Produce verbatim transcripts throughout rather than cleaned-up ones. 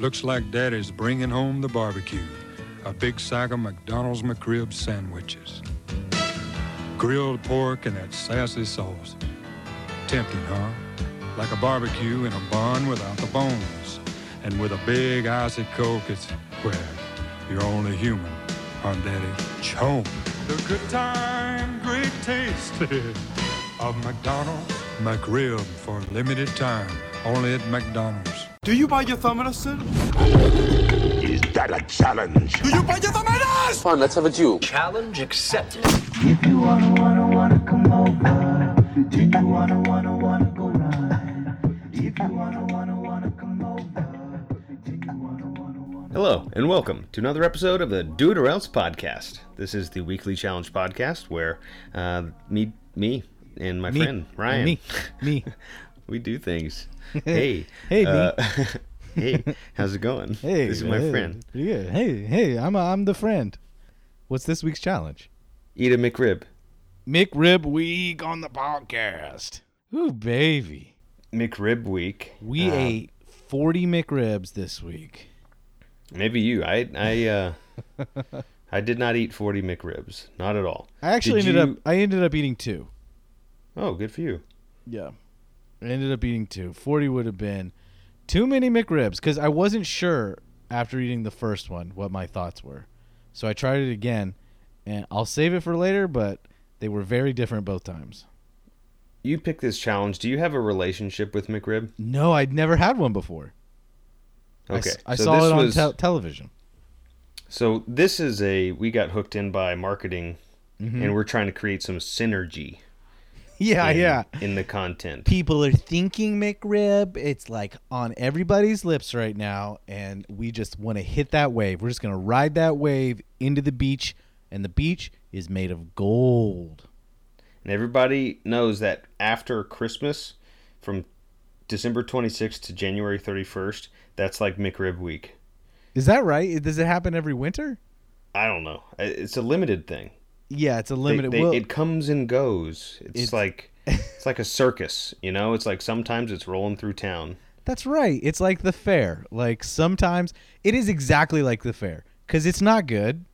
Looks like Daddy's bringing home the barbecue. A big sack of McDonald's McRib sandwiches. Grilled pork and that sassy sauce. Tempting, huh? Like a barbecue in a bun without the bones. And with a big icy Coke, it's, well, you're only human, aren't Daddy? Chomp. The good time, great taste of McDonald's McRib for limited time. Only at McDonald's. Do you buy your medicine? Is that a challenge? Do you buy your medicine? Fun, let's have a duel. Challenge accepted. If you wanna, wanna, wanna come over. If you wanna, wanna, wanna go ride. If you wanna, wanna, wanna come over. If you wanna, wanna, wanna. Hello, and welcome to another episode of the Do It or Else podcast. This is the weekly challenge podcast where uh, me, me, and my me, friend Ryan, me, me, we do things. Hey, hey, uh, me. Hey, how's it going? Hey, this is my hey, friend. Yeah, hey, hey, I'm a, I'm the friend. What's this week's challenge? Eat a McRib. McRib week on the podcast. Ooh, baby. McRib week. We uh, ate forty McRibs this week. Maybe you. I I uh, I did not eat forty McRibs. Not at all. I actually did ended you... up. I ended up eating two. Oh, good for you. Yeah. I ended up eating two. forty would have been too many McRibs because I wasn't sure after eating the first one what my thoughts were. So I tried it again, and I'll save it for later, but they were very different both times. You picked this challenge. Do you have a relationship with McRib? No, I'd never had one before. Okay. I, I so saw it on was, te- television. So this is a, we got hooked in by marketing, mm-hmm. and we're trying to create some synergy. Yeah, in, yeah. In the content. People are thinking McRib. It's like on everybody's lips right now, and we just want to hit that wave. We're just going to ride that wave into the beach, and the beach is made of gold. And everybody knows that after Christmas, from December twenty-sixth to January thirty-first, that's like McRib week. Is that right? Does it happen every winter? I don't know. It's a limited thing. Yeah, it's a limited. They, they, well, it comes and goes. It's, it's like it's like a circus, you know. It's like sometimes it's rolling through town. That's right. It's like the fair. Like sometimes it is exactly like the fair because it's not good.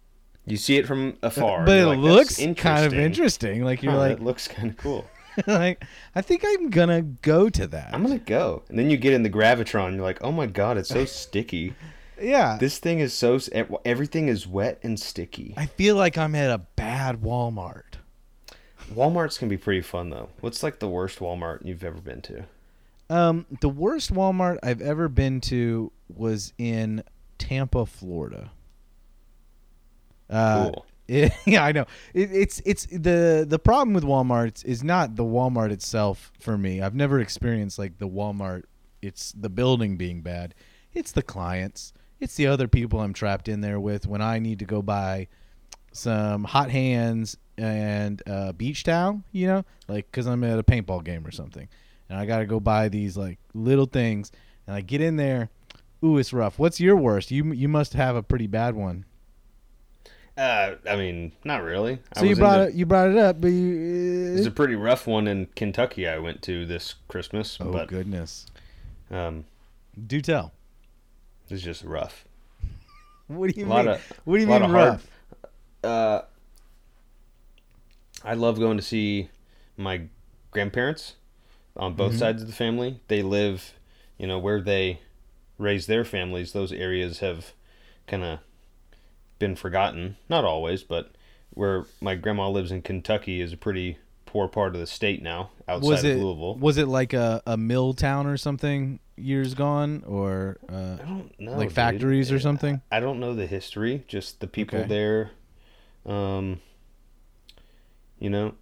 You see it from afar, but it like, looks kind of interesting. Like you're huh, like, it looks kind of cool. Like I think I'm gonna go to that. I'm gonna go, and then you get in the Gravitron. You're like, oh my god, it's so sticky. Yeah. This thing is so... Everything is wet and sticky. I feel like I'm at a bad Walmart. Walmarts can be pretty fun, though. What's, like, the worst Walmart you've ever been to? Um, the worst Walmart I've ever been to was in Tampa, Florida. Uh, cool. It, yeah, I know. It, it's it's the, the problem with Walmarts is not the Walmart itself for me. I've never experienced, like, the Walmart. It's the building being bad. It's the clients. It's the other people I'm trapped in there with when I need to go buy some hot hands and uh, beach towel, you know, like because I'm at a paintball game or something. And I got to go buy these like little things. And I get in there. Ooh, it's rough. What's your worst? You you must have a pretty bad one. Uh, I mean, not really. So I you, was brought into, it, you brought it up. But you, uh, it's a pretty rough one in Kentucky I went to this Christmas. Oh, but, goodness. Um, Do tell. It's just rough. What do you mean? Of, what do you mean rough? Hard, uh, I love going to see my grandparents on both mm-hmm. sides of the family. They live, you know, where they raise their families. Those areas have kind of been forgotten. Not always, but where my grandma lives in Kentucky is a pretty poor part of the state now, outside was it, of Louisville. Was it like a, a mill town or something? Years gone or uh I don't know, like dude. factories or something? I don't know the history, just the people okay. there. Um you know,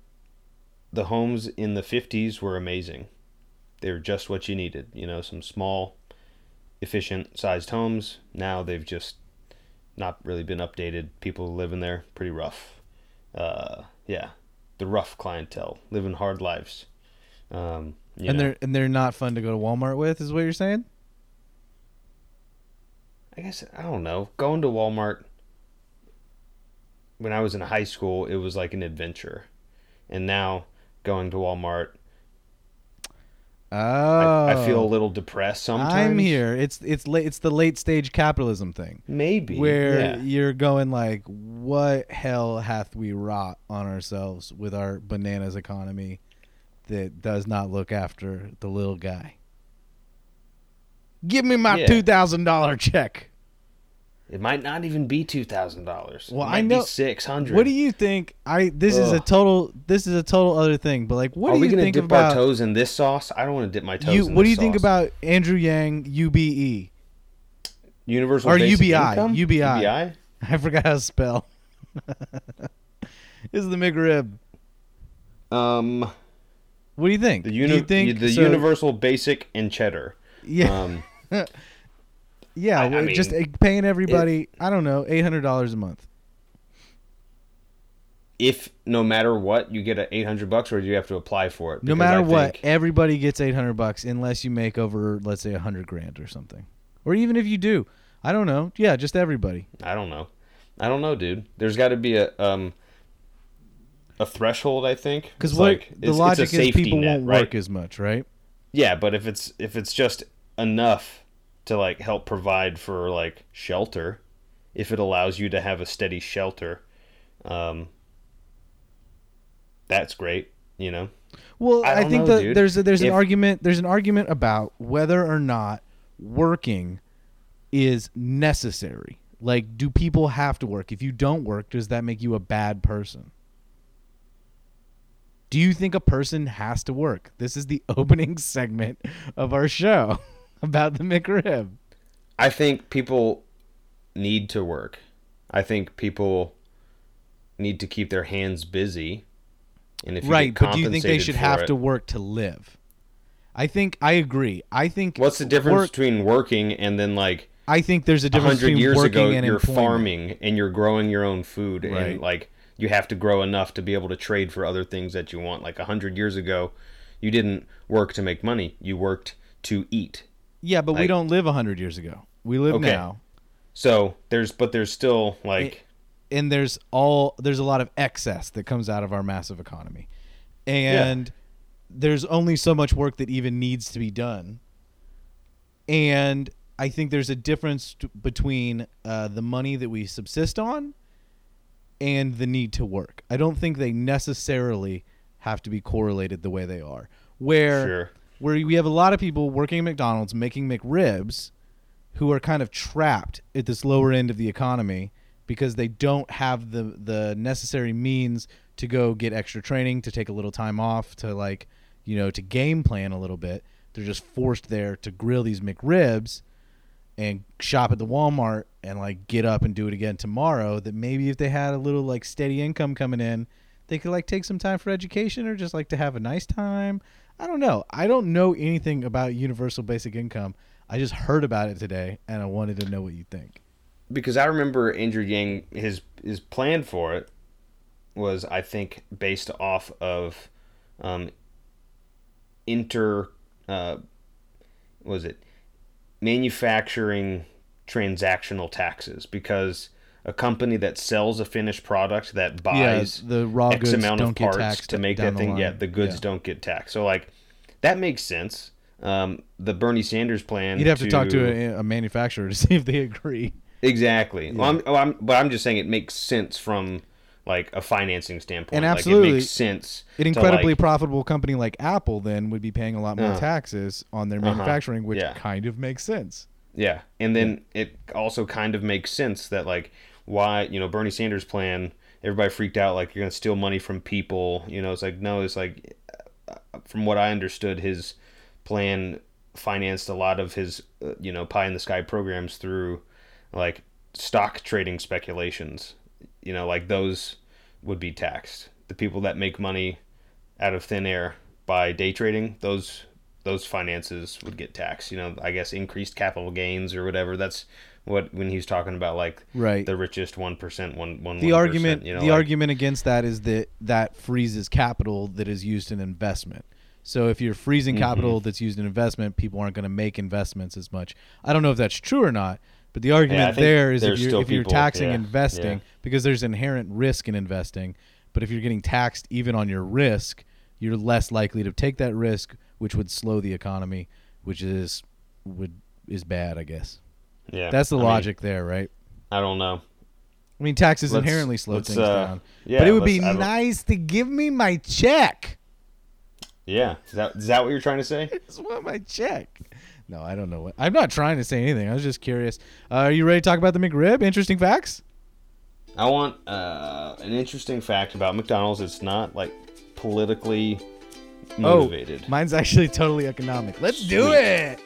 the homes in the fifties were amazing. They were just what you needed, you know, some small, efficient sized homes. Now they've just not really been updated. People living there pretty rough. Uh yeah, the rough clientele, living hard lives. Um You and know. they're and they're not fun to go to Walmart with, is what you're saying? I guess, I don't know. Going to Walmart, when I was in high school, it was like an adventure. And now, going to Walmart, Oh, I, I feel a little depressed sometimes. I'm here. It's it's late. It's the late stage capitalism thing. Maybe where yeah. you're going like, what hell hath we wrought on ourselves with our bananas economy that does not look after the little guy? Give me my yeah. two thousand dollar check. It might not even be two thousand dollars. Well, it might I know six hundred. What do you think? I this Ugh. is a total. This is a total other thing. But like, what Are do you think about? Are we gonna dip about, our toes in this sauce? I don't want to dip my toes. You, in What this do you sauce. think about Andrew Yang U B E? Universal or Basic U B I? Income? U B I. U B I. I forgot how to spell. This is the McRib. Um, what do you think? The uni- do you think the so, Universal Basic and Cheddar? Yeah. Um, Yeah, I, I mean, just paying everybody, it, I don't know, eight hundred dollars a month. If no matter what, you get eight hundred bucks, or do you have to apply for it? Because no matter I what, think, everybody gets eight hundred bucks unless you make over, let's say, one hundred grand or something. Or even if you do. I don't know. Yeah, just everybody. I don't know. I don't know, dude. There's got to be a um a threshold, I think. Because like, the it's, logic it's is people net, won't right? work as much, right? Yeah, but if it's if it's just enough to like help provide for like shelter, if it allows you to have a steady shelter, um, that's great, you know. Well, I, I think know, that there's a, there's if, an argument there's an argument about whether or not working is necessary. Like, do people have to work? If you don't work, does that make you a bad person? Do you think a person has to work? This is the opening segment of our show. About the McRib. I think people need to work. I think people need to keep their hands busy. And if right, you but do you think they should have it, to work to live? I think I agree. I think what's the difference work, between working and then like I think there's a difference between years working ago, and you're employment. farming and you're growing your own food right. and like you have to grow enough to be able to trade for other things that you want. Like a hundred years ago, you didn't work to make money. You worked to eat. Yeah, but like, we don't live one hundred years ago. We live okay. now. So there's, but there's still like, and, and there's all there's a lot of excess that comes out of our massive economy, and yeah. there's only so much work that even needs to be done. And I think there's a difference t- between uh, the money that we subsist on and the need to work. I don't think they necessarily have to be correlated the way they are. Where. Sure. Where we have a lot of people working at McDonald's making McRibs who are kind of trapped at this lower end of the economy because they don't have the, the necessary means to go get extra training, to take a little time off, to like, you know, to game plan a little bit. They're just forced there to grill these McRibs and shop at the Walmart and like get up and do it again tomorrow. That maybe if they had a little like steady income coming in, they could like take some time for education or just like to have a nice time. I don't know. I don't know anything about universal basic income. I just heard about it today, and I wanted to know what you think. Because I remember Andrew Yang, his his plan for it was, I think, based off of um, inter, uh, what was it, manufacturing transactional taxes. Because a company that sells a finished product that buys yeah, the raw X amount of parts to make that thing, yeah, the goods yeah. don't get taxed. So, like, that makes sense. Um, the Bernie Sanders plan. You'd have to, to talk to a, a manufacturer to see if they agree. Exactly. Yeah. Well, I'm, well, I'm, but I'm just saying it makes sense from, like, a financing standpoint. And absolutely. Like, it makes sense. An incredibly like, profitable company like Apple, then, would be paying a lot more uh, taxes on their manufacturing, uh-huh, which yeah. kind of makes sense. Yeah. And then yeah. it also kind of makes sense that, like, why, you know, Bernie Sanders' plan, everybody freaked out, like, you're going to steal money from people. You know, it's like, no, it's like, from what I understood, his plan financed a lot of his, uh, you know, pie-in-the-sky programs through, like, stock trading speculations. You know, like, those would be taxed. The people that make money out of thin air by day trading, those those finances would get taxed. You know, I guess increased capital gains or whatever. That's What when he's talking about like right. the richest one percent, one one. The one percent, argument, you know, the like, argument against that is that that freezes capital that is used in investment. So if you're freezing mm-hmm. capital that's used in investment, people aren't going to make investments as much. I don't know if that's true or not, but the argument yeah, there is if you're, if you're people, taxing yeah, investing yeah. because there's inherent risk in investing. But if you're getting taxed even on your risk, you're less likely to take that risk, which would slow the economy, which is would is bad, I guess. Yeah, that's the I logic mean, there, right? I don't know. I mean, taxes let's, inherently slow things uh, down. Yeah, but it would be nice to give me my check. Yeah, is that, is that what you're trying to say? I just want my check. No, I don't know. What, I'm not trying to say anything. I was just curious. Uh, are you ready to talk about the McRib? Interesting facts? I want uh, an interesting fact about McDonald's. It's not, like, politically motivated. Oh, mine's actually totally economic. Let's Sweet. do it!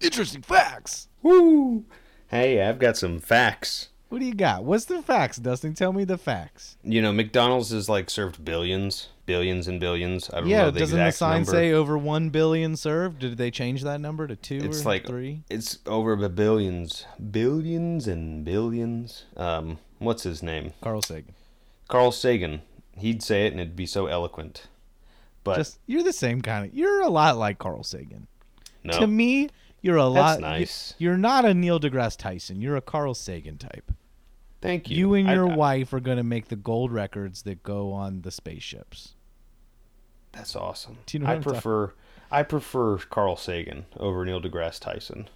Interesting facts. Woo! Hey, I've got some facts. What do you got? What's the facts, Dustin? Tell me the facts. You know, McDonald's has like served billions, billions and billions. I don't yeah, know the exact number. Yeah, doesn't the sign say over one billion served? Did they change that number to two it's or like, three? It's over the billions, billions and billions. Um, what's his name? Carl Sagan. Carl Sagan. He'd say it, and it'd be so eloquent. But Just, you're the same kind of. You're a lot like Carl Sagan. No, to me, you're a lot. That's nice. You're not a Neil deGrasse Tyson. You're a Carl Sagan type. Thank you. You and your I, I, wife are going to make the gold records that go on the spaceships. That's awesome. Do you know what I I'm prefer? Talking? I prefer Carl Sagan over Neil deGrasse Tyson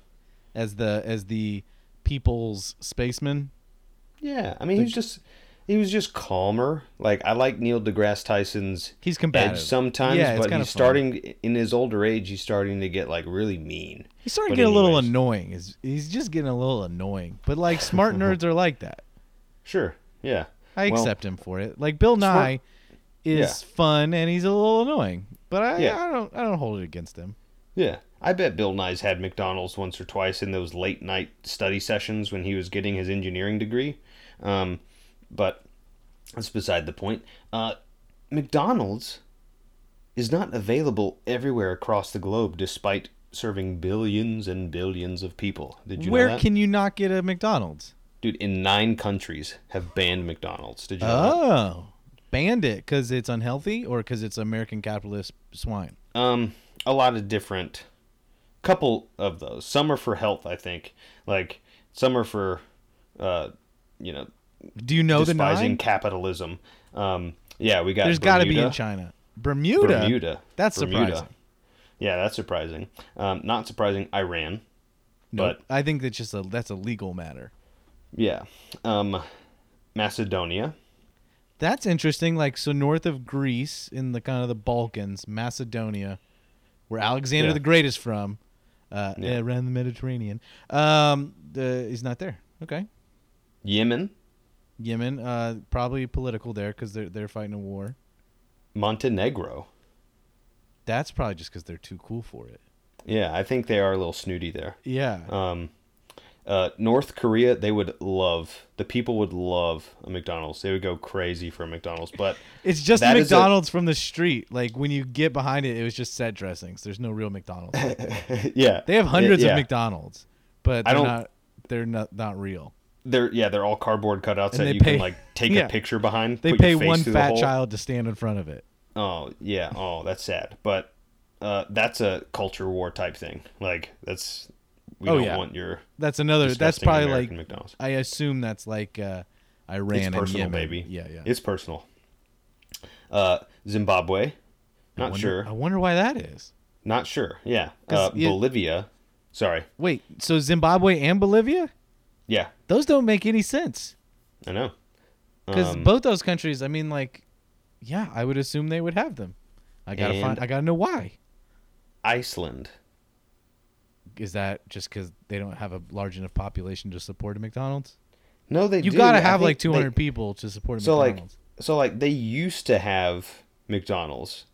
as the as the people's spaceman. Yeah, I mean the, he's just. He was just calmer. Like, I like Neil deGrasse Tyson's he's combative. edge sometimes, yeah, but he's starting, fun. in his older age, he's starting to get, like, really mean. He's starting to get anyways. a little annoying. He's, he's just getting a little annoying. But, like, smart nerds are like that. Sure, yeah. I well, accept him for it. Like, Bill Nye smart, is yeah. fun, and he's a little annoying. But I, yeah. I don't I don't hold it against him. Yeah. I bet Bill Nye's had McDonald's once or twice in those late-night study sessions when he was getting his engineering degree. Um... But that's beside the point. Uh, McDonald's is not available everywhere across the globe, despite serving billions and billions of people. Did you Where know that? Where can you not get a McDonald's? Dude, in nine countries have banned McDonald's. Did you know oh, that? Oh, banned it because it's unhealthy or because it's American capitalist swine? Um, a lot of different... Couple of those. Some are for health, I think. Like, some are for, uh, you know... Do you know the nine? Despising capitalism. Um, yeah, we got There's got to be in China. Bermuda? Bermuda. That's Bermuda. surprising. Yeah, that's surprising. Um, not surprising, Iran. Nope. But I think that's just a, that's a legal matter. Yeah. Um, Macedonia. That's interesting. Like, so north of Greece, in the kind of the Balkans, Macedonia, where Alexander yeah. the Great is from, uh, yeah. around the Mediterranean, um, uh, is not there. Okay. Yemen. Yemen, uh, probably political there because they're they're fighting a war. Montenegro. That's probably just because they're too cool for it. Yeah, I think they are a little snooty there. Yeah. Um, uh, North Korea, they would love the people would love a McDonald's. They would go crazy for a McDonald's, but it's just a McDonald's a... from the street. Like when you get behind it, it was just set dressings. There's no real McDonald's. yeah, they have hundreds yeah, yeah. of McDonald's, but they're not they're not not real. They're yeah, they're all cardboard cutouts that you pay, can like take yeah. a picture behind. They pay one fat child to stand in front of it. Oh yeah, oh that's sad, but uh, that's a culture war type thing. Like that's we oh, don't yeah. want your. That's another. That's probably American like McDonald's. I assume that's like uh, Iran it's and personal, Yemen. Baby. Yeah, yeah, it's personal. Uh, Zimbabwe, not I wonder, sure. I wonder why that is. Not sure. Yeah, uh, yeah. Bolivia. Sorry. Wait, so Zimbabwe and Bolivia? Yeah. Those don't make any sense. I know. Because um, both those countries, I mean, like, yeah, I would assume they would have them. I gotta find. I gotta know why. Iceland. Is that just because they don't have a large enough population to support a McDonald's? No, they. You do. gotta have like two hundred they, people to support a so McDonald's. Like, so like they used to have McDonald's,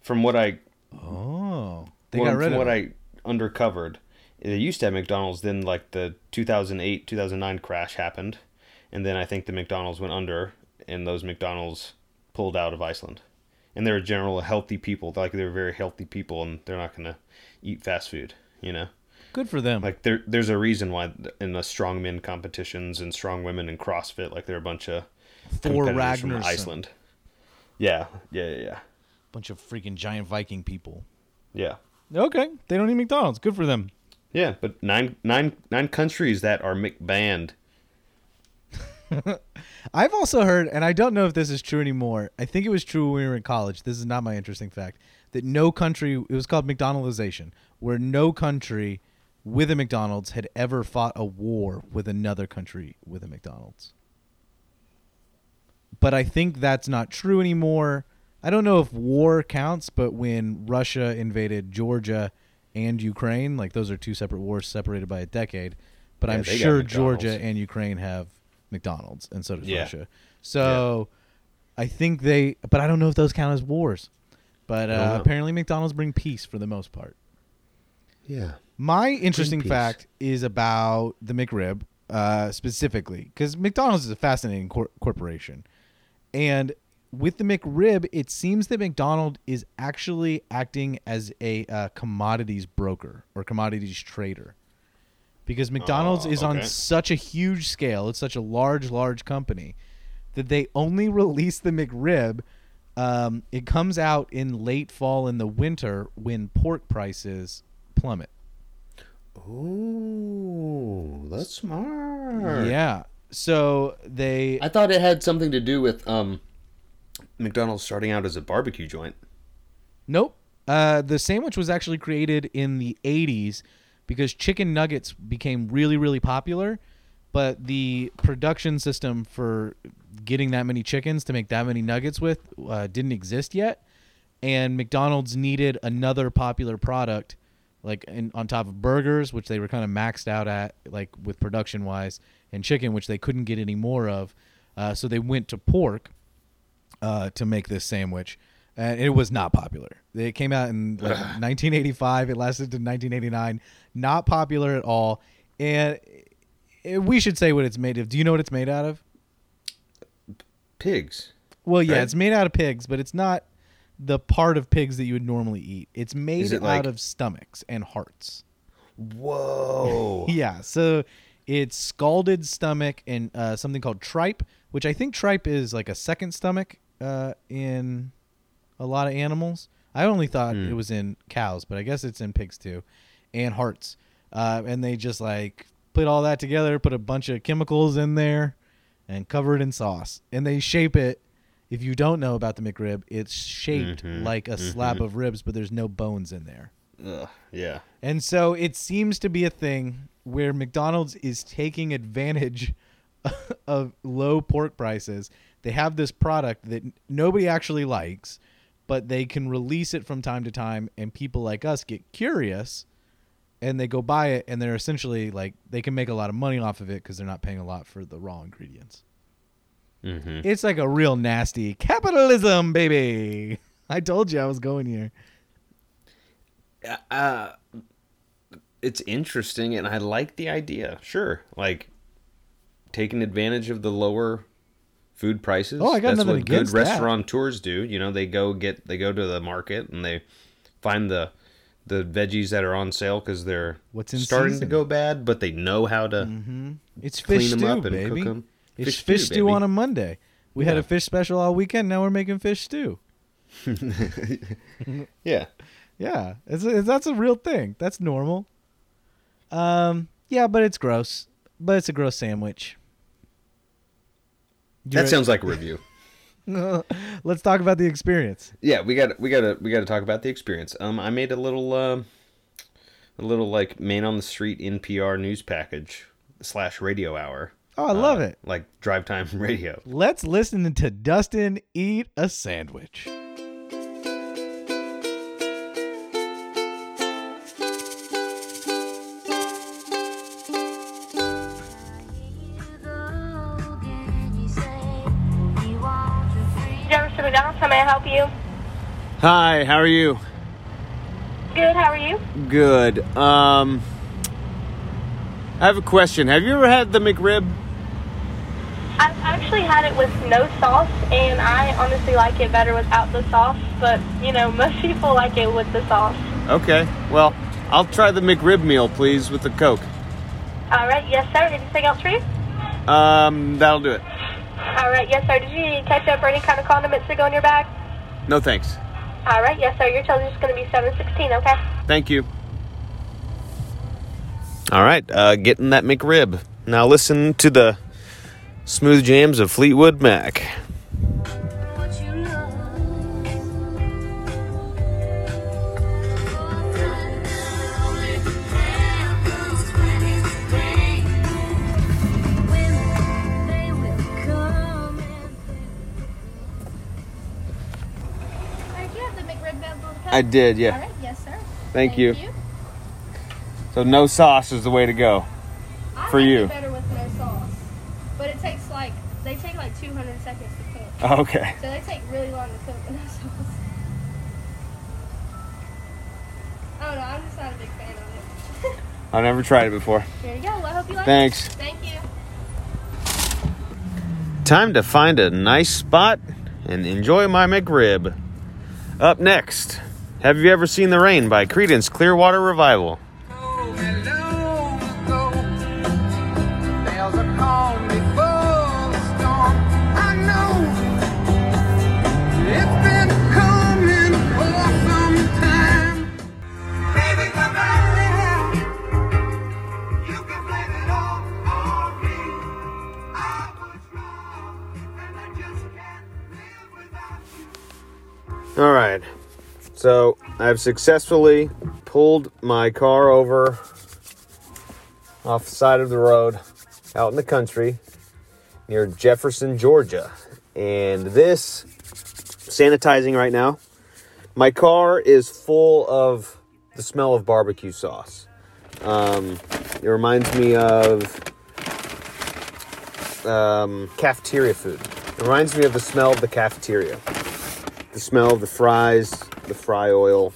from what I. Oh. They well, got rid from of what it. I undercovered. They used to have McDonald's, then like the two thousand eight, two thousand nine crash happened, and then I think the McDonald's went under, and those McDonald's pulled out of Iceland. And they're general healthy people, like they're very healthy people, and they're not going to eat fast food, you know? Good for them. Like there, there's a reason why in the strong men competitions and strong women and CrossFit, like they're a bunch of Thor competitors Ragnarsson. from Iceland. Yeah, yeah, yeah, yeah. Bunch of freaking giant Viking people. Yeah. Okay, they don't eat McDonald's. Good for them. Yeah, but nine, nine, nine countries that are McBanned. I've also heard, and I don't know if this is true anymore. I think it was true when we were in college. This is not my interesting fact. That no country, it was called McDonaldization, where no country with a McDonald's had ever fought a war with another country with a McDonald's. But I think that's not true anymore. I don't know if war counts, but when Russia invaded Georgia and Ukraine, like those are two separate wars separated by a decade, but yeah, I'm sure Georgia and Ukraine have McDonald's, and so does yeah. Russia. So yeah. I think they, but I don't know if those count as wars. But uh, apparently McDonald's bring peace for the most part. Yeah. My interesting fact is about the McRib uh, specifically, because McDonald's is a fascinating cor- corporation. And with the McRib, it seems that McDonald's is actually acting as a uh, commodities broker or commodities trader, because McDonald's oh, is okay. on such a huge scale. It's such a large, large company that they only release the McRib. Um, it comes out in late fall and the winter when pork prices plummet. Oh, that's smart. Yeah. So they... I thought it had something to do with um, McDonald's starting out as a barbecue joint. Nope. Uh, the sandwich was actually created in the eighties because chicken nuggets became really, really popular. But the production system for getting that many chickens to make that many nuggets with uh, didn't exist yet. And McDonald's needed another popular product like in, on top of burgers, which they were kind of maxed out at, like with production wise, and chicken, which they couldn't get any more of. Uh, so they went to pork uh, to make this sandwich. And it was not popular. It came out in like, nineteen eighty-five. It lasted to nineteen eighty-nine. Not popular at all. And we should say what it's made of. Do you know what it's made out of? Pigs. Well, yeah, right? It's made out of pigs, but it's not the part of pigs that you would normally eat. It's made it out like... of stomachs and hearts. Whoa. Yeah, so it's scalded stomach and uh, something called tripe, which I think tripe is like a second stomach uh, in a lot of animals. I only thought mm. it was in cows, but I guess it's in pigs too, and hearts. Uh, and they just like... put all that together, put a bunch of chemicals in there, and cover it in sauce. And they shape it. If you don't know about the McRib, it's shaped mm-hmm, like a mm-hmm. slab of ribs, but there's no bones in there. Ugh, yeah. And so it seems to be a thing where McDonald's is taking advantage of low pork prices. They have this product that nobody actually likes, but they can release it from time to time, and people like us get curious. And they go buy it, and they're essentially like they can make a lot of money off of it because they're not paying a lot for the raw ingredients. Mm-hmm. It's like a real nasty capitalism, baby. I told you I was going here. Uh, it's interesting, and I like the idea. Sure, like taking advantage of the lower food prices. Oh, I got That's nothing against that. That's what good restaurateurs do. You know, they go get they go to the market and they find the. the veggies that are on sale because they're What's starting season? to go bad, but they know how to mm-hmm. it's clean fish them stew, up and baby. cook them. It's fish, fish stew, stew on a Monday. We yeah. had a fish special all weekend. Now we're making fish stew. yeah. Yeah. It's, it's, that's a real thing. That's normal. Um. Yeah, but it's gross. But it's a gross sandwich. You're that sounds a- like a review. Let's talk about the experience. Yeah, we got we got to we got to talk about the experience. Um, I made a little uh, a little like man on the street N P R news package slash radio hour. Oh, I love uh, it! Like drive time radio. Let's listen to Dustin eat a sandwich. How may I help you? Hi, how are you? Good, how are you? Good. Um, I have a question. Have you ever had the McRib? I've actually had it with no sauce, and I honestly like it better without the sauce, but, you know, most people like it with the sauce. Okay, well, I'll try the McRib meal, please, with the Coke. All right, yes, sir. Anything else for you? Um, that'll do it. All right, yes, sir. Did you need ketchup or any kind of condiments to go in your bag? No, thanks. All right, yes, sir. Your total is going to be seven sixteen, okay? Thank you. All right, uh, getting that McRib. Now listen to the smooth jams of Fleetwood Mac. I did, yeah. All right, yes, sir. Thank, Thank you. you. So no sauce is the way to go I for like you. I better with no sauce, but it takes like they take like two hundred seconds to cook. Oh, okay. So they take really long to cook with no sauce. I don't know. I'm just not a big fan of it. I've never tried it before. There you go. Well, I hope you like Thanks. it. Thanks. Thank you. Time to find a nice spot and enjoy my McRib. Up next. Have you ever seen the rain by Creedence Clearwater Revival? All right. So, I've successfully pulled my car over off the side of the road out in the country near Jefferson, Georgia. And this, sanitizing right now, my car is full of the smell of barbecue sauce. Um, it reminds me of um, cafeteria food. It reminds me of the smell of the cafeteria. The smell of the fries, the fry oil.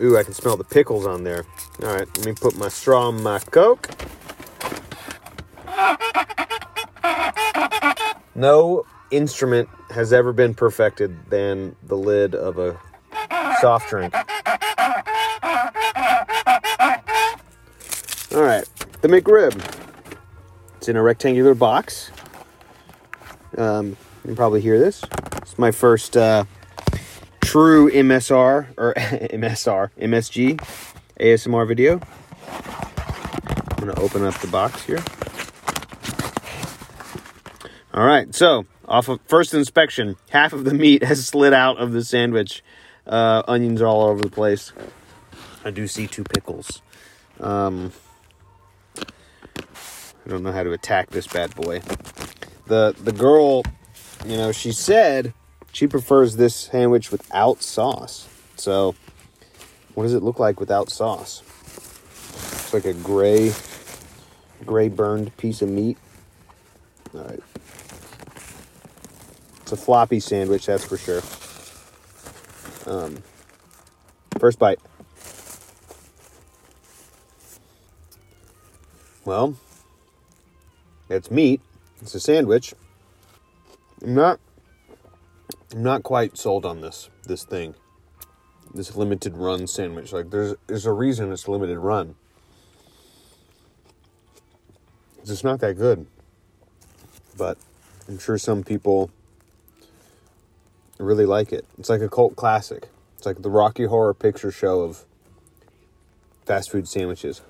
Ooh, I can smell the pickles on there. All right, let me put my straw in my Coke. No instrument has ever been perfected than the lid of a soft drink. All right, the McRib. It's in a rectangular box. Um, you can probably hear this. It's my first... Uh, True M S R or M S R, M S G A S M R video. I'm going to open up the box here. All right, so off of first inspection, half of the meat has slid out of the sandwich. Uh, onions all over the place. I do see two pickles. Um, I don't know how to attack this bad boy. The, the girl, you know, she said... She prefers this sandwich without sauce. So, what does it look like without sauce? It's like a gray, gray burned piece of meat. All right. It's a floppy sandwich, that's for sure. Um, first bite. Well, it's meat. It's a sandwich. I'm not... I'm not quite sold on this, this thing, this limited run sandwich. Like, there's there's a reason it's limited run. It's just not that good. But I'm sure some people really like it. It's like a cult classic. It's like the Rocky Horror Picture Show of fast food sandwiches.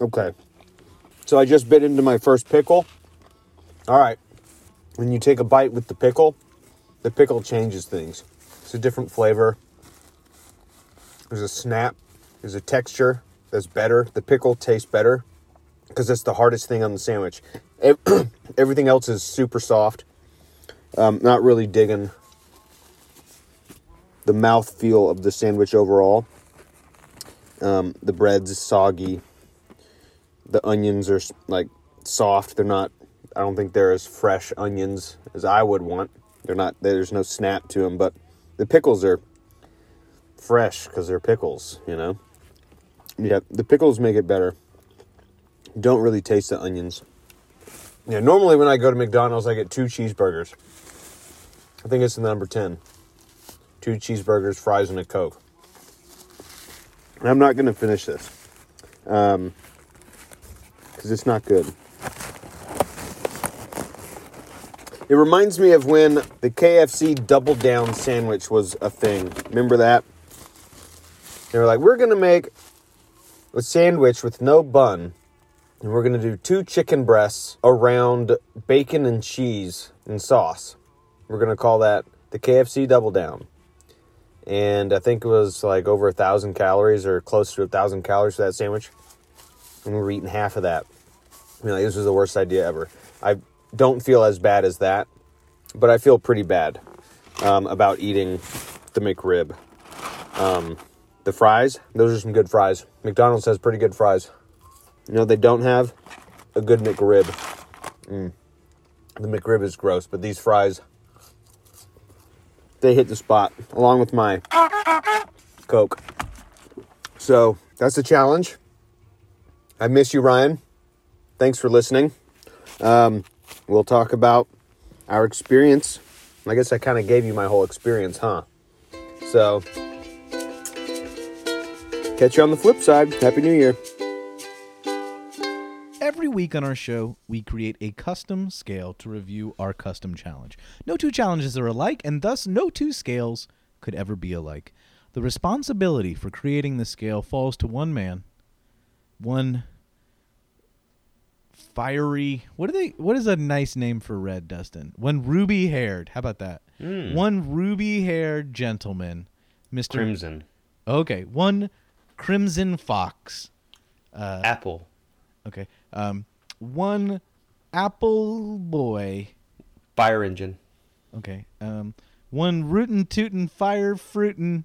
Okay. So I just bit into my first pickle. All right. When you take a bite with the pickle... The pickle changes things. It's a different flavor. There's a snap. There's a texture that's better. The pickle tastes better because that's the hardest thing on the sandwich. Everything else is super soft. Um, not really digging the mouthfeel of the sandwich overall. Um, the bread's soggy. The onions are like soft. They're not, I don't think they're as fresh onions as I would want. They're not, there's no snap to them, but the pickles are fresh because they're pickles, you know? Yeah, the pickles make it better. Don't really taste the onions. Yeah, normally when I go to McDonald's, I get two cheeseburgers. I think it's the number ten. Two cheeseburgers, fries, and a Coke. And I'm not going to finish this. Um, because it's not good. It reminds me of when the K F C Double Down sandwich was a thing. Remember that? They were like, we're going to make a sandwich with no bun. And we're going to do two chicken breasts around bacon and cheese and sauce. We're going to call that the K F C Double Down. And I think it was like over a thousand calories or close to a thousand calories for that sandwich. And we were eating half of that. I mean, like, this was the worst idea ever. I don't feel as bad as that, but I feel pretty bad um, about eating the McRib. Um, the fries, those are some good fries. McDonald's has pretty good fries. You know, they don't have a good McRib. Mm. The McRib is gross, but these fries, they hit the spot, along with my Coke. So, that's the challenge. I miss you, Ryan. Thanks for listening. Um, we'll talk about our experience. I guess I kind of gave you my whole experience, huh? So, catch you on the flip side. Happy New Year. Every week on our show, we create a custom scale to review our custom challenge. No two challenges are alike, and thus no two scales could ever be alike. The responsibility for creating the scale falls to one man, one fiery... What are they? What is a nice name for red, Dustin? One ruby-haired. How about that? Mm. One ruby-haired gentleman. Mister Crimson. Okay. One crimson fox. Uh, Apple. Okay. Um, one apple boy. Fire engine. Okay. Um, one rootin' tootin' fire fruitin'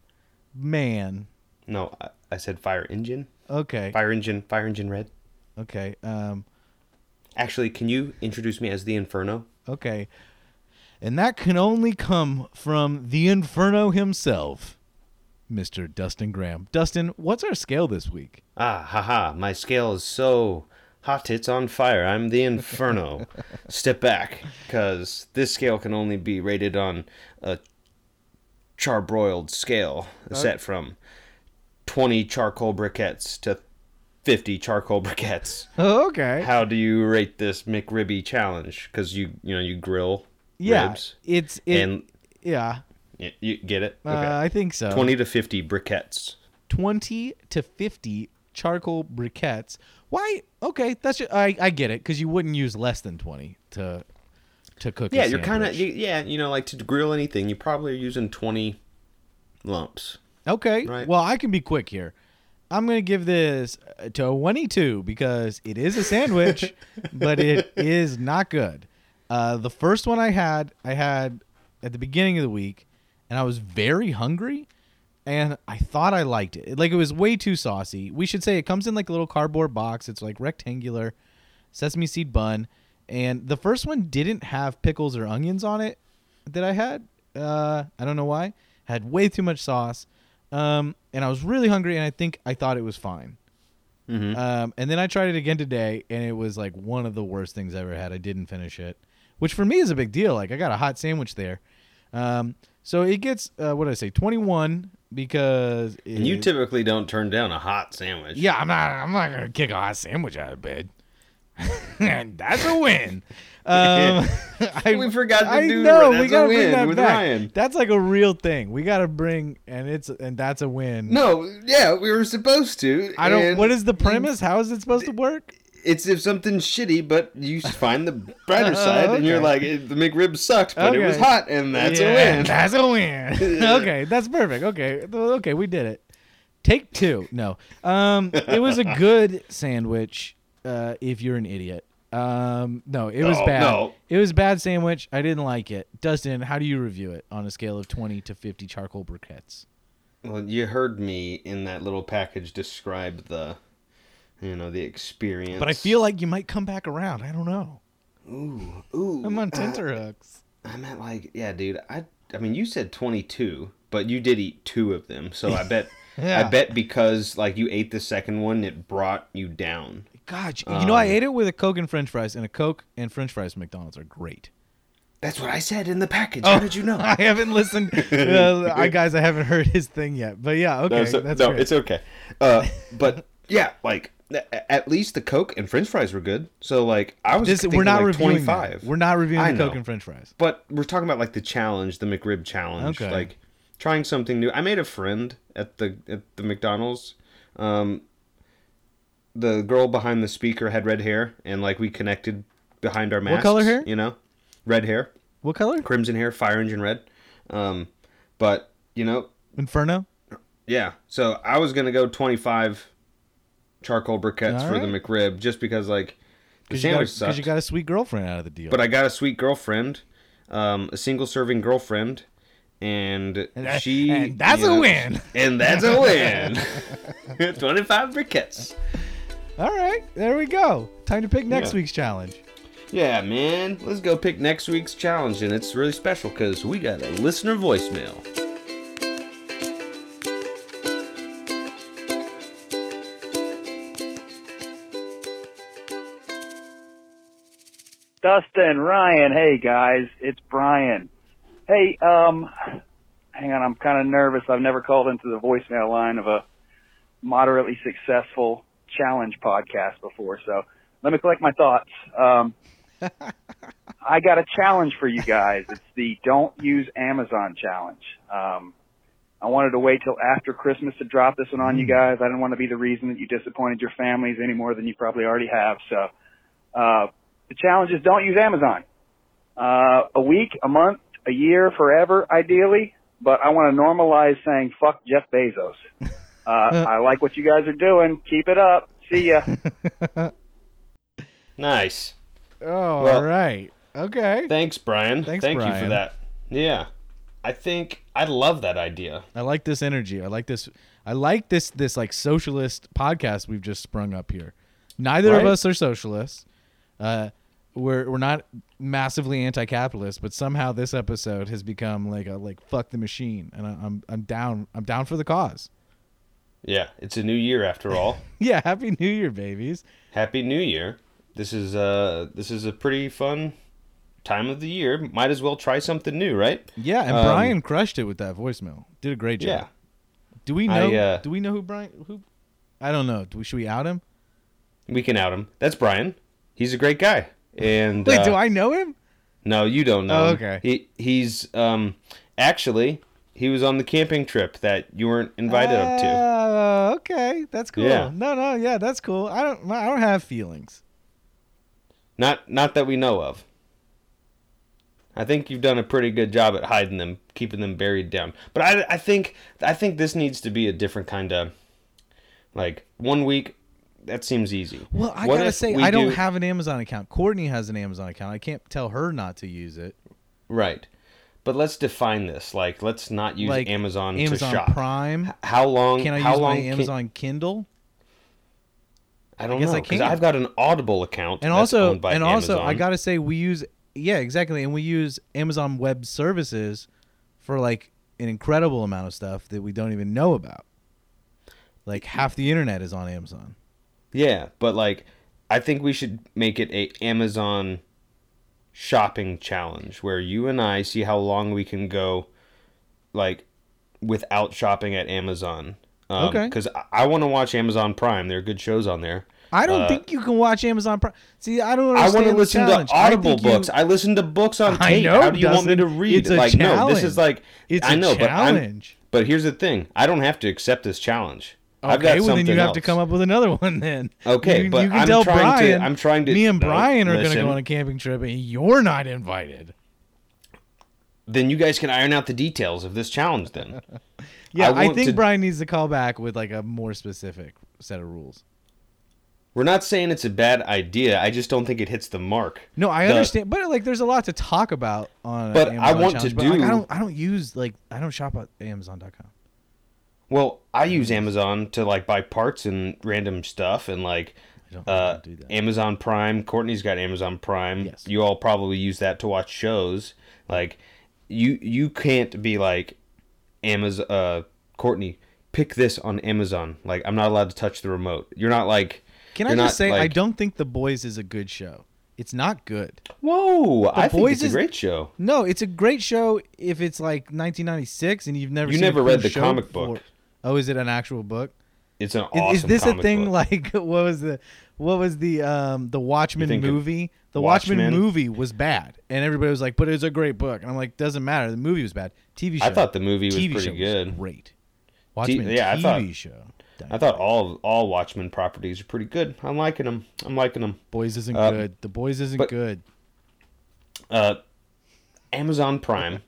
man. No, I, I said fire engine. Okay. Fire engine, fire engine red. Okay. Um, Actually, can you introduce me as the Inferno? Okay. And that can only come from the Inferno himself, Mister Dustin Graham. Dustin, what's our scale this week? Ah, haha. My scale is so... hot tits on fire. I'm the Inferno. Step back, because this scale can only be rated on a charbroiled scale, okay. Set from twenty charcoal briquettes to fifty charcoal briquettes. Oh, okay. How do you rate this McRibby challenge? Because you, you know, you grill yeah, ribs. It's, it, and yeah. It, you get it? Okay. Uh, I think so. twenty to fifty briquettes. twenty to fifty charcoal briquettes. Why? Okay, that's just, I I get it, because you wouldn't use less than twenty to to cook. Yeah, a you're kind of you, yeah, you know, like to grill anything, you probably are using twenty lumps. Okay, right? Well, I can be quick here. I'm gonna give this a twenty-two because it is a sandwich, but it is not good. Uh, the first one I had, I had at the beginning of the week, and I was very hungry. And I thought I liked it. Like, it was way too saucy. We should say it comes in, like, a little cardboard box. It's, like, rectangular, sesame seed bun. And the first one didn't have pickles or onions on it that I had. Uh, I don't know why. Had way too much sauce. Um, and I was really hungry, and I think I thought it was fine. Mm-hmm. Um, and then I tried it again today, and it was, like, one of the worst things I ever had. I didn't finish it, which for me is a big deal. Like, I got a hot sandwich there. Um, so it gets, uh, what did I say, twenty-one... Because it, and you typically don't turn down a hot sandwich. Yeah, I'm not. I'm not gonna kick a hot sandwich out of bed. And that's a win. Um, I, we forgot to I do know, that. That's we gotta a win bring that with back. Ryan. That's like a real thing. We gotta bring, and it's and that's a win. No, yeah, we were supposed to. I don't. What is the premise? How is it supposed to work? It's if something's shitty, but you find the brighter side, uh, okay. And you're like, the McRib sucked, but okay. It was hot, and that's yeah, a win. That's a win. Okay, that's perfect. Okay, okay, we did it. Take two. No, um, it was a good sandwich. Uh, if you're an idiot, um, no, it was oh, bad. No. It was a bad sandwich. I didn't like it. Dustin, how do you review it on a scale of twenty to fifty charcoal briquettes? Well, you heard me in that little package describe the. You know, the experience. But I feel like you might come back around. I don't know. Ooh, ooh. I'm on tenterhooks. Uh, I'm at like, yeah, dude. I, I mean, you said twenty-two, but you did eat two of them. So I bet, yeah. I bet because like you ate the second one, it brought you down. God, you um, know, I ate it with a Coke and French fries, and a Coke and French fries from McDonald's are great. That's what I said in the package. Oh, how did you know? I haven't listened. uh, I guys, I haven't heard his thing yet. But yeah, okay. No, so, that's no it's okay. Uh, but yeah, like. At least the Coke and French fries were good. So, like, I was this, thinking we're not like twenty-five. That. We're not reviewing I the know, Coke and French fries. But we're talking about, like, the challenge, the McRib challenge. Okay. Like, trying something new. I made a friend at the at the McDonald's, um, the girl behind the speaker had red hair, and like we connected behind our masks. What color hair? You know, red hair. What color? Crimson hair, fire engine red. Um, but you know, Inferno. Yeah. So I was gonna go twenty-five charcoal briquettes All for right. the McRib, just because like the sandwich sucked. Because you got a sweet girlfriend out of the deal. But I got a sweet girlfriend, um, a single serving girlfriend. And, and that, she and that's you know, a win. And that's a win. twenty-five briquettes. All right. There we go. Time to pick next yeah. week's challenge. Yeah, man. Let's go pick next week's challenge. And it's really special because we got a listener voicemail. Dustin, Ryan. Hey, guys. It's Brian. Hey, um, hang on, I'm kind of nervous. I've never called into the voicemail line of a moderately successful challenge podcast before, so let me collect my thoughts. Um, I got a challenge for you guys. It's the Don't Use Amazon Challenge. Um, I wanted to wait till after Christmas to drop this one on you guys. I didn't want to be the reason that you disappointed your families any more than you probably already have, so uh, the challenge is don't use Amazon. Uh, a week, a month, a year, forever, ideally, but I want to normalize saying, fuck Jeff Bezos. Uh, I like what you guys are doing. Keep it up. See ya. Nice. Oh, well, all right. Okay. Thanks, Brian. Thanks, Thank Brian. you for that. Yeah. I think I love that idea. I like this energy. I like this. I like this, this like socialist podcast we've just sprung up here. Neither right? of us are socialists. Uh, We're we're not massively anti-capitalist, but somehow this episode has become like a like fuck the machine, and I, I'm I'm down I'm down for the cause. Yeah, it's a new year after all. Yeah, happy New Year, babies. Happy New Year. This is uh this is a pretty fun time of the year. Might as well try something new, right? Yeah, and um, Brian crushed it with that voicemail. Did a great job. Yeah. Do we know? I, uh, do we know who Brian? Who? I don't know. Do we, should we out him? We can out him. That's Brian. He's a great guy. And wait, uh, do I know him? No, you don't know. Oh, okay. He he's um actually he was on the camping trip that you weren't invited uh, up to. Oh, okay, that's cool. Yeah. No, no, yeah, that's cool. I don't I don't have feelings. Not not that we know of. I think you've done a pretty good job at hiding them, keeping them buried down. But I I think I think this needs to be a different kind of like one week. That seems easy. Well, I what gotta say, we I don't do... have an Amazon account. Courtney has an Amazon account. I can't tell her not to use it. Right. But let's define this. Like, let's not use like Amazon, Amazon to shop. Amazon Prime. How long? Can I how use long my Amazon can... Kindle? I don't I guess know. Because I've got an Audible account. And also, owned by and Amazon. also, I gotta say, we use yeah, exactly, and we use Amazon Web Services for like an incredible amount of stuff that we don't even know about. Like half the internet is on Amazon. Yeah, but like, I think we should make it a Amazon shopping challenge where you and I see how long we can go, like, without shopping at Amazon. Um, okay. Because I, I want to watch Amazon Prime. There are good shows on there. I don't uh, think you can watch Amazon Prime. See, I don't understand. I want to listen challenge. to Audible I books. You... I listen to books on tape. I know, how do you want me to read? It's a like, challenge. No, this is like it's I know, a challenge. But, but here's the thing: I don't have to accept this challenge. Okay, I've got well then you have else. to come up with another one then. Okay, you, but you can I'm tell trying Brian, to. I'm trying to. Me and Brian no, are going to go on a camping trip, and you're not invited. Then you guys can iron out the details of this challenge. Then, yeah, I, I think to, Brian needs to call back with like a more specific set of rules. We're not saying it's a bad idea. I just don't think it hits the mark. No, I the, understand, but like, there's a lot to talk about on. But Amazon I want to do. Like, I don't. I don't use like I don't shop at Amazon dot com. Well, I use Amazon to like buy parts and random stuff, and like uh, Amazon Prime. Courtney's got Amazon Prime. Yes. You all probably use that to watch shows. Like, you you can't be like Amazon. Uh, Courtney, pick this on Amazon. Like, I'm not allowed to touch the remote. You're not like. Can I just say like, I don't think The Boys is a good show. It's not good. Whoa, the I Boys think it's is, a great show. No, it's a great show if it's like nineteen ninety-six and you've never you seen never a read the comic before. book. Oh, is it an actual book? It's an awesome. Is this comic a thing book. like what was the what was the um the Watchmen movie? The Watchmen? Watchmen movie was bad, and everybody was like, "But it's a great book." And I'm like, "Doesn't matter. The movie was bad. T V show. I thought the movie was T V pretty show good. Was great. Watchmen T V yeah, I thought, show. Dang. I thought all all Watchmen properties are pretty good. I'm liking them. I'm liking them. Boys isn't uh, good. The Boys isn't but, good. Uh, Amazon Prime,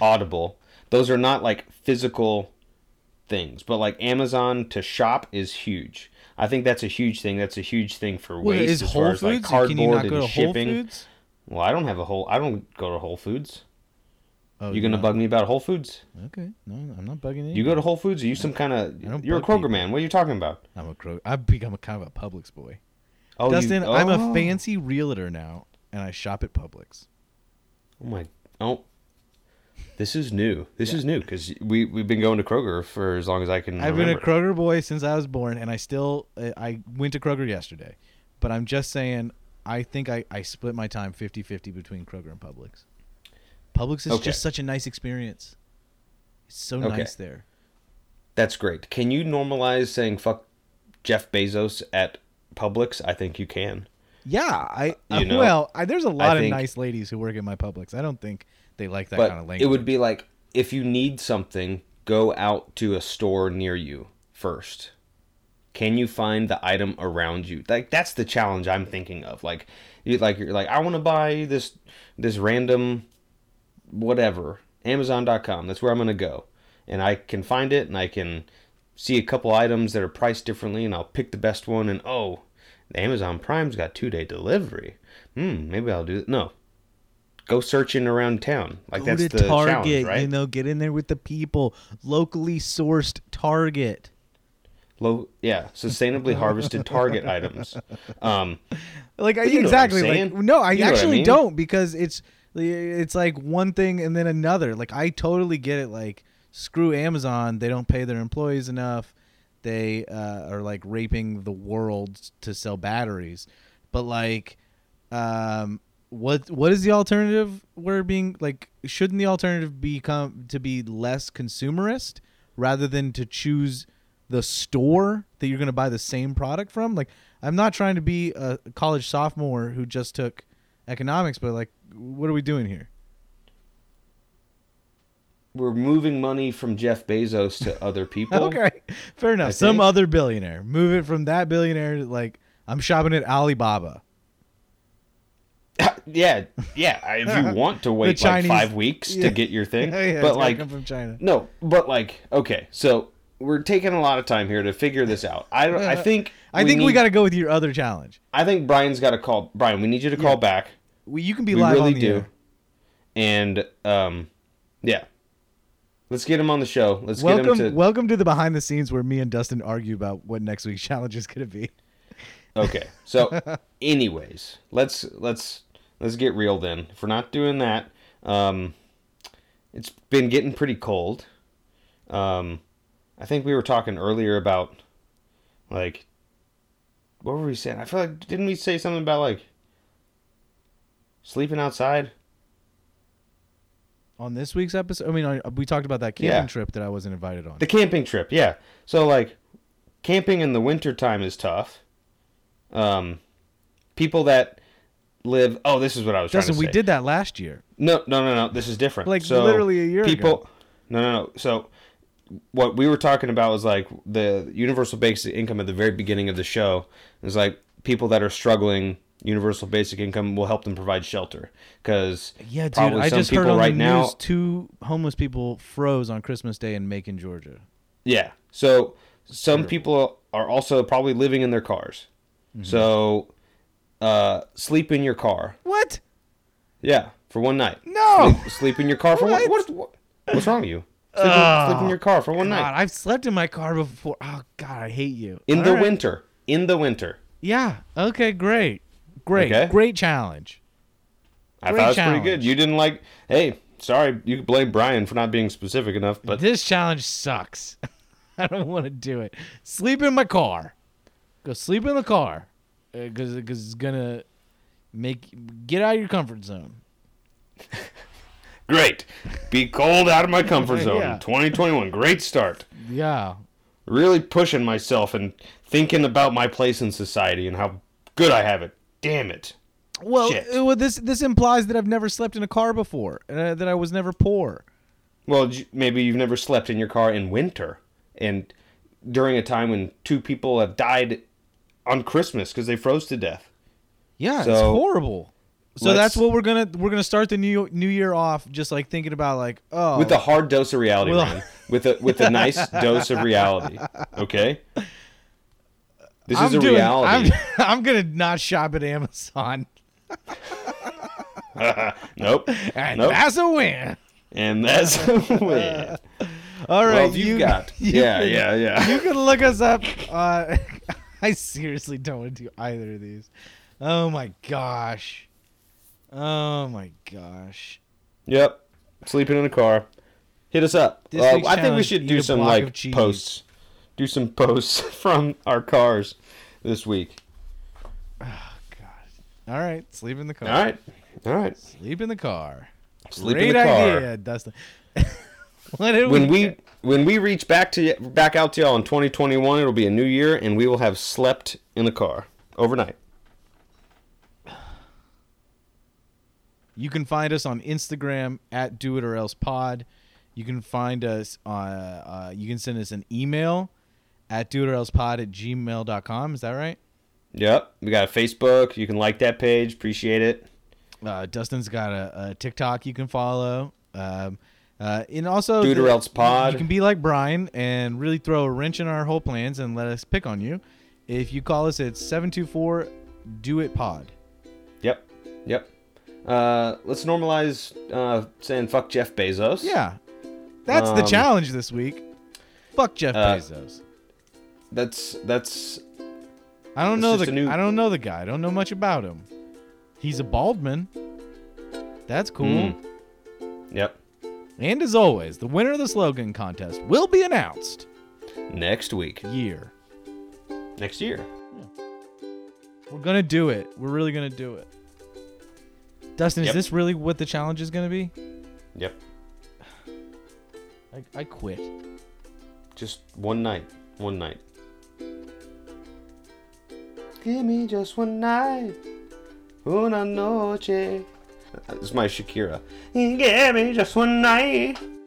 Audible. Those are not like physical things, but like Amazon to shop is huge. I think that's a huge thing. That's a huge thing for waste. Wait, is as Whole far Foods? As like cardboard and shipping. Well, I don't have a whole. I don't go to Whole Foods. Oh, you gonna no. bug me about Whole Foods? Okay, no, I'm not bugging you. You go to Whole Foods? Are you some kind of? You're a Kroger people. man. What are you talking about? I'm a Kroger. I've become a kind of a Publix boy. Oh, Dustin, you, oh. I'm a fancy realtor now, and I shop at Publix. Oh my! Oh, this is new. This yeah. is new because we we've been going to Kroger for as long as I can. I've remember. been a Kroger boy since I was born, and I still I went to Kroger yesterday, but I'm just saying I think I I split my time fifty-fifty between Kroger and Publix. Publix is okay. just such a nice experience. It's so okay. nice there. That's great. Can you normalize saying fuck Jeff Bezos at Publix? I think you can. Yeah. I uh, know, Well, I, there's a lot I of think, nice ladies who work at my Publix. I don't think they like that but kind of language. It would be like, if you need something, go out to a store near you first. Can you find the item around you? Like, that's the challenge I'm thinking of. Like, you're like, you're like I want to buy this this random... whatever, amazon dot com, that's where I'm going to go. And I can find it, and I can see a couple items that are priced differently, and I'll pick the best one, and oh, the Amazon Prime's got two-day delivery. Hmm, maybe I'll do that. No. Go searching around town. Like, that's the challenge, right? Go to Target, you know, get in there with the people. Locally sourced Target. Low, yeah, sustainably harvested Target items. Um, like, I, exactly. Like, no, I you actually I mean? don't, because it's... It's like one thing and then another. Like, I totally get it. Like, screw Amazon. They don't pay their employees enough. They uh, are, like, raping the world to sell batteries. But, like, um, what what is the alternative? We're being, like, shouldn't the alternative become to be less consumerist rather than to choose the store that you're going to buy the same product from? Like, I'm not trying to be a college sophomore who just took economics, but, like, what are we doing here? We're moving money from Jeff Bezos to other people. Okay, fair enough. I Some think. other billionaire. Move it from that billionaire to, like, I'm shopping at Alibaba. yeah, yeah. If you want to wait Chinese, like five weeks yeah. to get your thing, yeah, but like come from China. No, but like okay, so we're taking a lot of time here to figure this out. I I think I we think need, we got to go with your other challenge. I think Brian's got to call Brian. We need you to call yeah. back. We, you can be we live really on the do. Air. And, um, yeah. Let's get him on the show. Let's welcome, get him to... Welcome to the behind the scenes where me and Dustin argue about what next week's challenge is going to be. Okay. So, anyways, let's let's let's get real then. If we're not doing that, um, it's been getting pretty cold. Um, I think we were talking earlier about, like, what were we saying? I feel like, didn't we say something about, like, sleeping outside? On this week's episode? I mean, we talked about that camping yeah. trip that I wasn't invited on. The camping trip, yeah. So, like, camping in the wintertime is tough. Um, people that live... Oh, this is what I was Justin, trying to say. Justin, we did that last year. No, no, no, no. This is different. Like, so literally a year people, ago. No, no, no. So, what we were talking about was, like, the universal basic income at the very beginning of the show. It was, like, people that are struggling... Universal basic income will help them provide shelter. Because yeah, dude, probably I some just people heard on right the now, news two homeless people froze on Christmas Day in Macon, Georgia. Yeah. So some Terrible. people are also probably living in their cars. Mm-hmm. So uh, sleep in your car. What? Yeah, for one night. No. Sleep, sleep in your car for what? one what, what, What's wrong with you? Sleep, oh, sleep in your car for one God, night. I've slept in my car before. Oh, God, I hate you. In All the right. winter. In the winter. Yeah. Okay, great. Great, okay. great challenge. I great thought it was challenge. pretty good. You didn't like... Hey, sorry, you could blame Brian for not being specific enough, but... This challenge sucks. I don't want to do it. Sleep in my car. Go sleep in the car. Because uh, it's going to make... Get out of your comfort zone. Great. Be cold out of my comfort zone. yeah. twenty twenty-one, great start. Yeah. Really pushing myself and thinking about my place in society and how good I have it. Damn it. Well, well, this this implies that I've never slept in a car before, uh, that I was never poor. Well, maybe you've never slept in your car in winter. and during a time when two people have died on Christmas because they froze to death. Yeah, so, it's horrible. So that's what we're gonna we're gonna start the new new year off just like thinking about like oh with a hard dose of reality, well, man. with a with a nice dose of reality. Okay. This I'm is a doing, reality. I'm, I'm gonna not shop at Amazon. nope. And nope. that's a win. And that's a win. All right, well, you got you yeah can, yeah yeah. You can look us up. Uh, I seriously don't want to do either of these. Oh my gosh. Oh my gosh. Yep. Sleeping in a car. Hit us up. Uh, I think we should do some like posts. Do some posts from our cars this week. Oh god. All right, sleep in the car. All right. All right. Sleep in the car. Sleep Great in the car. Idea, Dustin. when we, we when we reach back to back out to y'all in twenty twenty-one, it'll be a new year and we will have slept in the car overnight. You can find us on Instagram at Do It Or Else Pod. You can find us on. Uh, uh, you can send us an email at do it or else pod at gmail dot com. Is that right? Yep. We got a Facebook. You can like that page. Appreciate it. Uh, Dustin's got a, a TikTok you can follow. Um, uh, and also, Do It Or Else Pod. You can be like Brian and really throw a wrench in our whole plans and let us pick on you. If you call us at seven two four do it pod. Yep. Yep. Uh, let's normalize uh, saying fuck Jeff Bezos. Yeah. That's um, the challenge this week. Fuck Jeff uh, Bezos. That's that's I don't that's know the new... I don't know the guy. I don't know much about him. He's a bald man. That's cool. Mm. Yep. And as always, the winner of the slogan contest will be announced next week. Year. Next year. Yeah. We're going to do it. We're really going to do it. Dustin, yep. Is this really what the challenge is going to be? Yep. I, I quit. Just one night. One night. Give me just one night. Una noche. It's my Shakira. Give me just one night.